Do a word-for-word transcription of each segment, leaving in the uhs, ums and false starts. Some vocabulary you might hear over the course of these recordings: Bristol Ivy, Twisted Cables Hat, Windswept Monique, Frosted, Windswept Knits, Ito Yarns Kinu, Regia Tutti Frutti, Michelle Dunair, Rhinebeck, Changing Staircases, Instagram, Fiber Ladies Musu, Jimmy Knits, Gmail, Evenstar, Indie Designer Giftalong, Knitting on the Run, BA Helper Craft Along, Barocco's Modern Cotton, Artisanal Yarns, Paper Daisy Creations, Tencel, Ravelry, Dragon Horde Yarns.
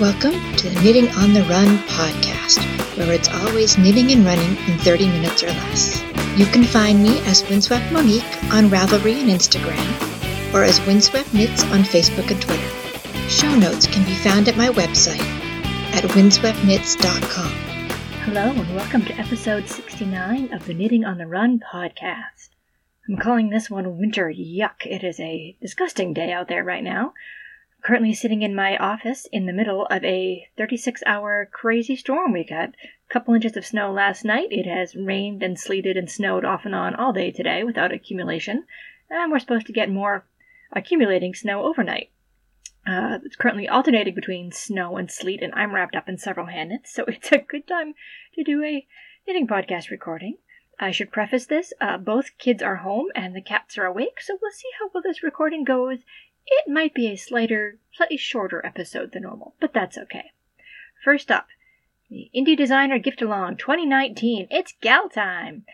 Welcome to the Knitting on the Run podcast, where it's always knitting and running in thirty minutes or less. You can find me as Windswept Monique on Ravelry and Instagram, or as Windswept Knits on Facebook and Twitter. Show notes can be found at my website at windswept knits dot com. Hello and welcome to episode sixty-nine of the Knitting on the Run podcast. I'm calling this one Winter Yuck. It is a disgusting day out there right now. Currently sitting in my office in the middle of a thirty-six hour crazy storm. We got a couple inches of snow last night. It has rained and sleeted and snowed off and on all day today without accumulation. And we're supposed to get more accumulating snow overnight. Uh, it's currently alternating between snow and sleet, and I'm wrapped up in several hand knits, so it's a good time to do a knitting podcast recording. I should preface this, uh, both kids are home and the cats are awake, so we'll see how well this recording goes. It might be a slighter, slightly shorter episode than normal, but that's okay. First up, the Indie Designer Giftalong twenty nineteen. It's gal time!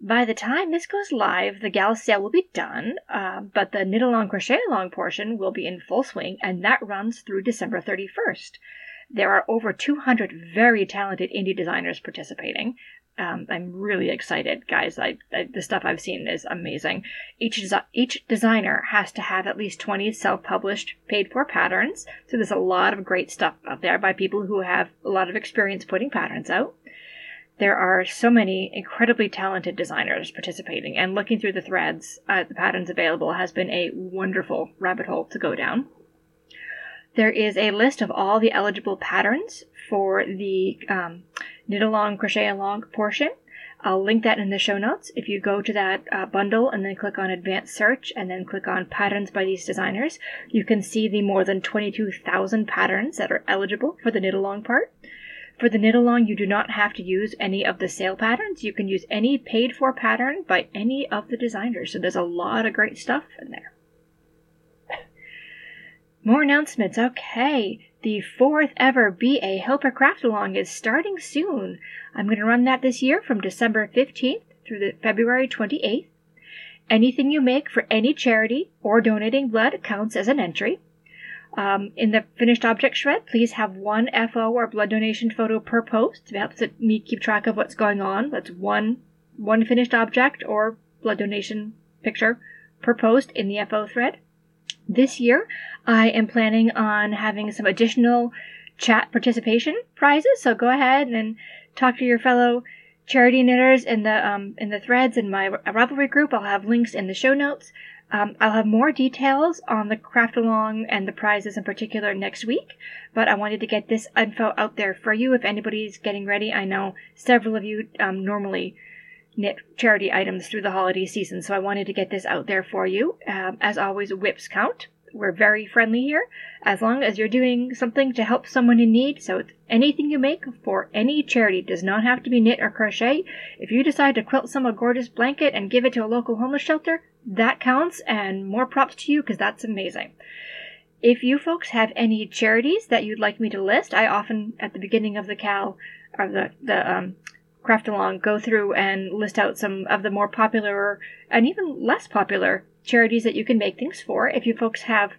By the time this goes live, the gal sale will be done, uh, but the knit-along, crochet-along portion will be in full swing, and that runs through December thirty-first. There are over two hundred very talented indie designers participating. Um, I'm really excited, guys. I, I, the stuff I've seen is amazing. Each, desi- each designer has to have at least twenty self-published paid-for patterns. So there's a lot of great stuff out there by people who have a lot of experience putting patterns out. There are so many incredibly talented designers participating. And looking through the threads, uh, the patterns available has been a wonderful rabbit hole to go down. There is a list of all the eligible patterns for the um, knit along, crochet along portion. I'll link that in the show notes. If you go to that uh, bundle and then click on advanced search and then click on patterns by these designers, you can see the more than twenty-two thousand patterns that are eligible for the knit along part. For the knit along, you do not have to use any of the sale patterns. You can use any paid for pattern by any of the designers. So there's a lot of great stuff in there. More announcements. Okay, the fourth ever B A Helper Craft Along is starting soon. I'm going to run that this year from December fifteenth through the February twenty-eighth. Anything you make for any charity or donating blood counts as an entry. Um, in the finished object shred, please have one F O or blood donation photo per post. It helps me keep track of what's going on. That's one, one finished object or blood donation picture per post in the F O thread. This year, I am planning on having some additional chat participation prizes, so go ahead and talk to your fellow charity knitters in the um, in the threads in my Ravelry group. I'll have links in the show notes. Um, I'll have more details on the craft along and the prizes in particular next week, but I wanted to get this info out there for you if anybody's getting ready. I know several of you um, normally knit charity items through the holiday season, so I wanted to get this out there for you. Um, as always, whips count. We're very friendly here, as long as you're doing something to help someone in need. So it's anything you make for any charity. It does not have to be knit or crochet. If you decide to quilt some a gorgeous blanket and give it to a local homeless shelter, that counts, and more props to you because that's amazing. If you folks have any charities that you'd like me to list, I often at the beginning of the cal or the the um. craft along, go through and list out some of the more popular and even less popular charities that you can make things for. If you folks have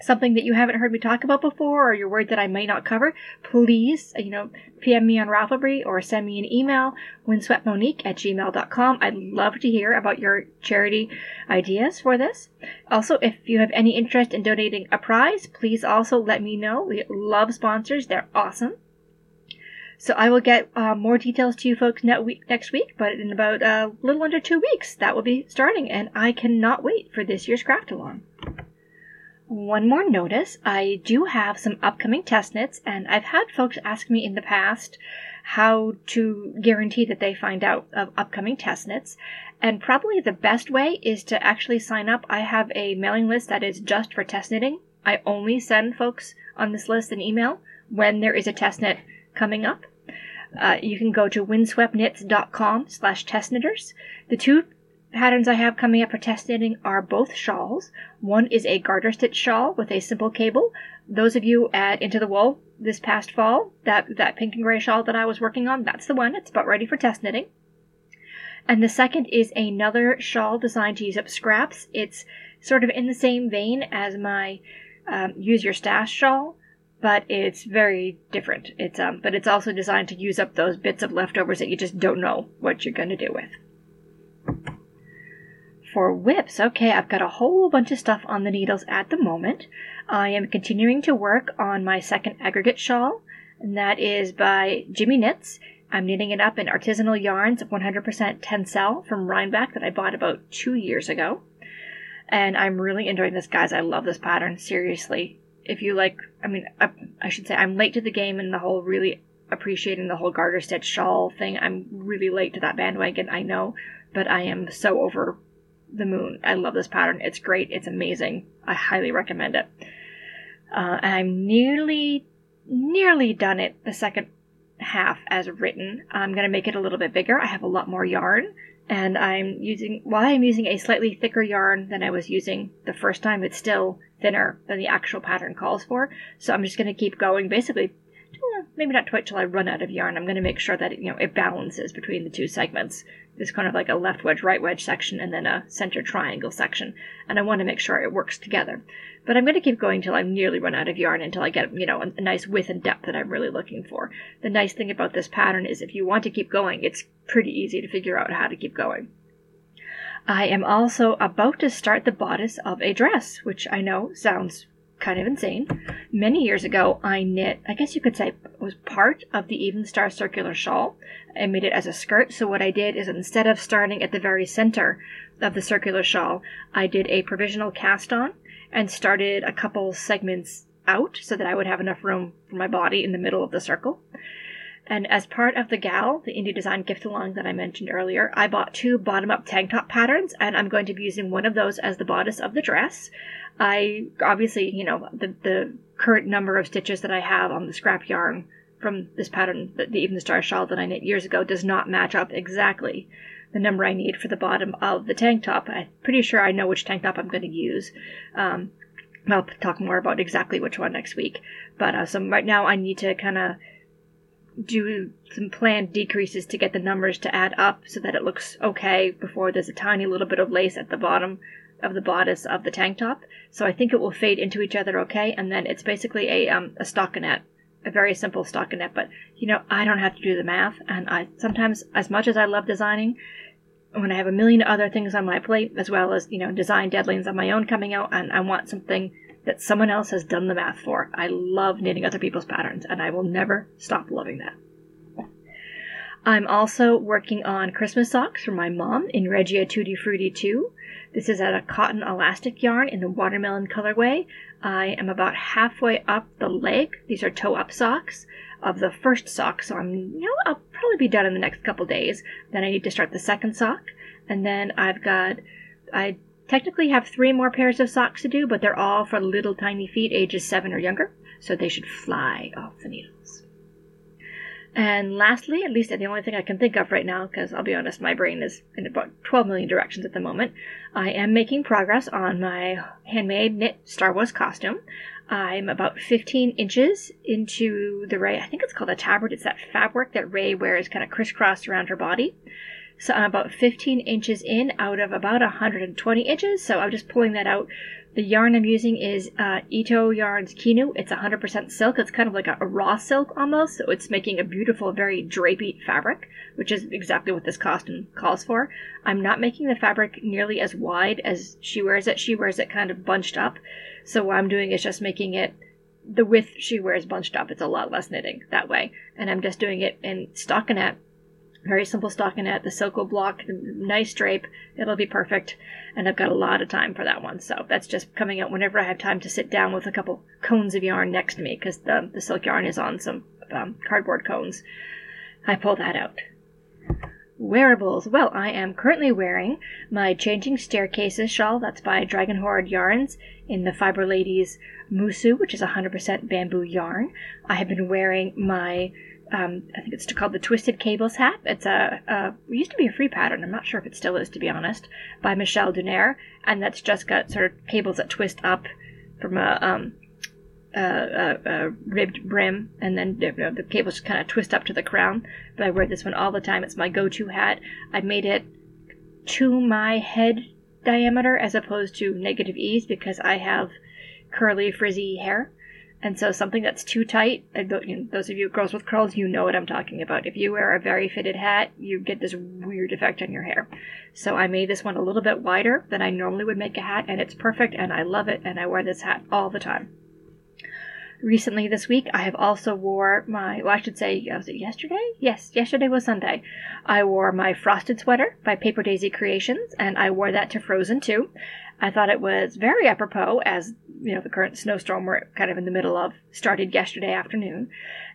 something that you haven't heard me talk about before, or you're worried that I may not cover, please, you know, P M me on Ravelry or send me an email, windswept monique at gmail dot com. I'd love to hear about your charity ideas for this. Also, if you have any interest in donating a prize, please also let me know. We love sponsors. They're awesome. So I will get uh, more details to you folks next week, but in about a little under two weeks, that will be starting, and I cannot wait for this year's craft along. One more notice, I do have some upcoming test knits, and I've had folks ask me in the past how to guarantee that they find out of upcoming test knits, and probably the best way is to actually sign up. I have a mailing list that is just for test knitting. I only send folks on this list an email when there is a test knit coming up. Uh, you can go to windswept knits dot com slash testknitters. The two patterns I have coming up for test knitting are both shawls. One is a garter stitch shawl with a simple cable. Those of you at Into the Wool this past fall, that, that pink and gray shawl that I was working on, that's the one. It's about ready for test knitting. And the second is another shawl designed to use up scraps. It's sort of in the same vein as my um, Use Your Stash shawl, but it's very different. It's um, but it's also designed to use up those bits of leftovers that you just don't know what you're going to do with. For whips, okay, I've got a whole bunch of stuff on the needles at the moment. I am continuing to work on my second aggregate shawl, and that is by Jimmy Knits. I'm knitting it up in Artisanal Yarns, one hundred percent Tencel from Rhinebeck that I bought about two years ago. And I'm really enjoying this, guys. I love this pattern, seriously. If you like, I mean, I, I should say I'm late to the game in the whole really appreciating the whole garter stitch shawl thing. I'm really late to that bandwagon, I know, but I am so over the moon. I love this pattern. It's great. It's amazing. I highly recommend it. Uh, and I'm nearly, nearly done it the second half as written. I'm going to make it a little bit bigger. I have a lot more yarn, and I'm using, while I'm using a slightly thicker yarn than I was using the first time, it's still thinner than the actual pattern calls for. So I'm just going to keep going, basically, maybe not quite till I run out of yarn. I'm going to make sure that, it, you know, it balances between the two segments. There's kind of like a left wedge, right wedge section, and then a center triangle section. And I want to make sure it works together. But I'm going to keep going till I nearly run out of yarn, until I get, you know, a nice width and depth that I'm really looking for. The nice thing about this pattern is if you want to keep going, it's pretty easy to figure out how to keep going. I am also about to start the bodice of a dress, which I know sounds kind of insane. Many years ago, I knit, I guess you could say, it was part of the Evenstar circular shawl. I made it as a skirt. So what I did is, instead of starting at the very center of the circular shawl, I did a provisional cast on and started a couple segments out so that I would have enough room for my body in the middle of the circle. And as part of the gal, the Indie Design Giftalong that I mentioned earlier, I bought two bottom-up tank top patterns, and I'm going to be using one of those as the bodice of the dress. I obviously, you know, the, the current number of stitches that I have on the scrap yarn from this pattern, the, the Evenstar shawl that I knit years ago, does not match up exactly the number I need for the bottom of the tank top. I'm pretty sure I know which tank top I'm going to use. Um, I'll talk more about exactly which one next week. But uh, so right now I need to kind of do some planned decreases to get the numbers to add up so that it looks okay before there's a tiny little bit of lace at the bottom of the bodice of the tank top. So I think it will fade into each other okay, and then it's basically a um a stockinette, a very simple stockinette. But you know, I don't have to do the math, and I sometimes, as much as I love designing, when I have a million other things on my plate, as well as, you know, design deadlines on my own coming out, and I want something that someone else has done the math for. I love knitting other people's patterns, and I will never stop loving that. I'm also working on Christmas socks for my mom in Regia Tutti Frutti two. This is at a cotton elastic yarn in the watermelon colorway. I am about halfway up the leg. These are toe-up socks of the first sock, so I'm, you know, I'll probably be done in the next couple days. Then I need to start the second sock, and then I've got... I. technically have three more pairs of socks to do, but they're all for little tiny feet ages seven or younger, so they should fly off the needles. And lastly, at least the only thing I can think of right now, because I'll be honest, my brain is in about twelve million directions at the moment, I am making progress on my handmade knit Star Wars costume. I'm about fifteen inches into the Rey, I think it's called a tabard, it's that fabric that Rey wears kind of crisscrossed around her body. So I'm about fifteen inches in out of about one hundred twenty inches. So I'm just pulling that out. The yarn I'm using is uh, Ito Yarns Kinu. It's one hundred percent silk. It's kind of like a, a raw silk almost. So it's making a beautiful, very drapey fabric, which is exactly what this costume calls for. I'm not making the fabric nearly as wide as she wears it. She wears it kind of bunched up. So what I'm doing is just making it the width she wears bunched up. It's a lot less knitting that way. And I'm just doing it in stockinette. Very simple stockinette. The silk will block, the nice drape. It'll be perfect. And I've got a lot of time for that one. So that's just coming out whenever I have time to sit down with a couple cones of yarn next to me, because the, the silk yarn is on some um, cardboard cones. I pull that out. Wearables. Well, I am currently wearing my Changing Staircases shawl. That's by Dragon Horde Yarns in the Fiber Ladies Musu, which is one hundred percent bamboo yarn. I have been wearing my... Um, I think it's called the Twisted Cables Hat. It's a, a, it used to be a free pattern. I'm not sure if it still is, to be honest, by Michelle Dunair. And that's just got sort of cables that twist up from a, um, a, a, a ribbed brim. And then you know, the cables kind of twist up to the crown. But I wear this one all the time. It's my go-to hat. I made it to my head diameter as opposed to negative ease because I have curly, frizzy hair. And so something that's too tight, those of you girls with curls, you know what I'm talking about. If you wear a very fitted hat, you get this weird effect on your hair. So I made this one a little bit wider than I normally would make a hat, and it's perfect, and I love it, and I wear this hat all the time. Recently this week, I have also wore my, well, I should say, was it yesterday? Yes, yesterday was Sunday. I wore my Frosted sweater by Paper Daisy Creations, and I wore that to Frozen too. I thought it was very apropos, as you know, the current snowstorm we're kind of in the middle of started yesterday afternoon,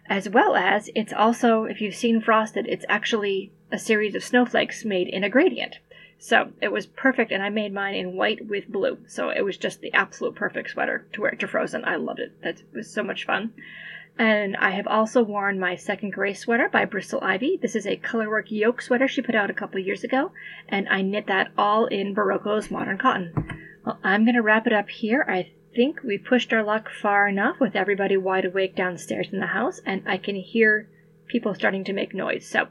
as well as it's also, if you've seen Frosted, it's actually a series of snowflakes made in a gradient. So it was perfect, and I made mine in white with blue. So it was just the absolute perfect sweater to wear to Frozen. I loved it. That was so much fun. And I have also worn my Second Grace sweater by Bristol Ivy. This is a colorwork yoke sweater she put out a couple years ago, and I knit that all in Barocco's Modern Cotton. Well, I'm going to wrap it up here. I think we pushed our luck far enough with everybody wide awake downstairs in the house, and I can hear people starting to make noise. So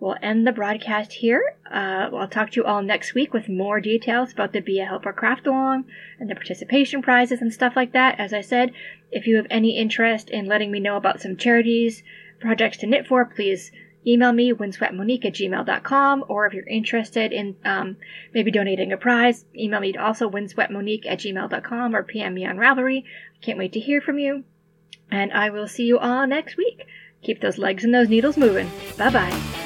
we'll end the broadcast here. Uh, I'll talk to you all next week with more details about the B A Helper Craft Along and the participation prizes and stuff like that. As I said, if you have any interest in letting me know about some charities, projects to knit for, please email me, windswept monique at gmail dot com, or if you're interested in um, maybe donating a prize, email me also, windswept monique at gmail dot com, or P M me on Ravelry. Can't wait to hear from you, and I will see you all next week. Keep those legs and those needles moving. Bye-bye.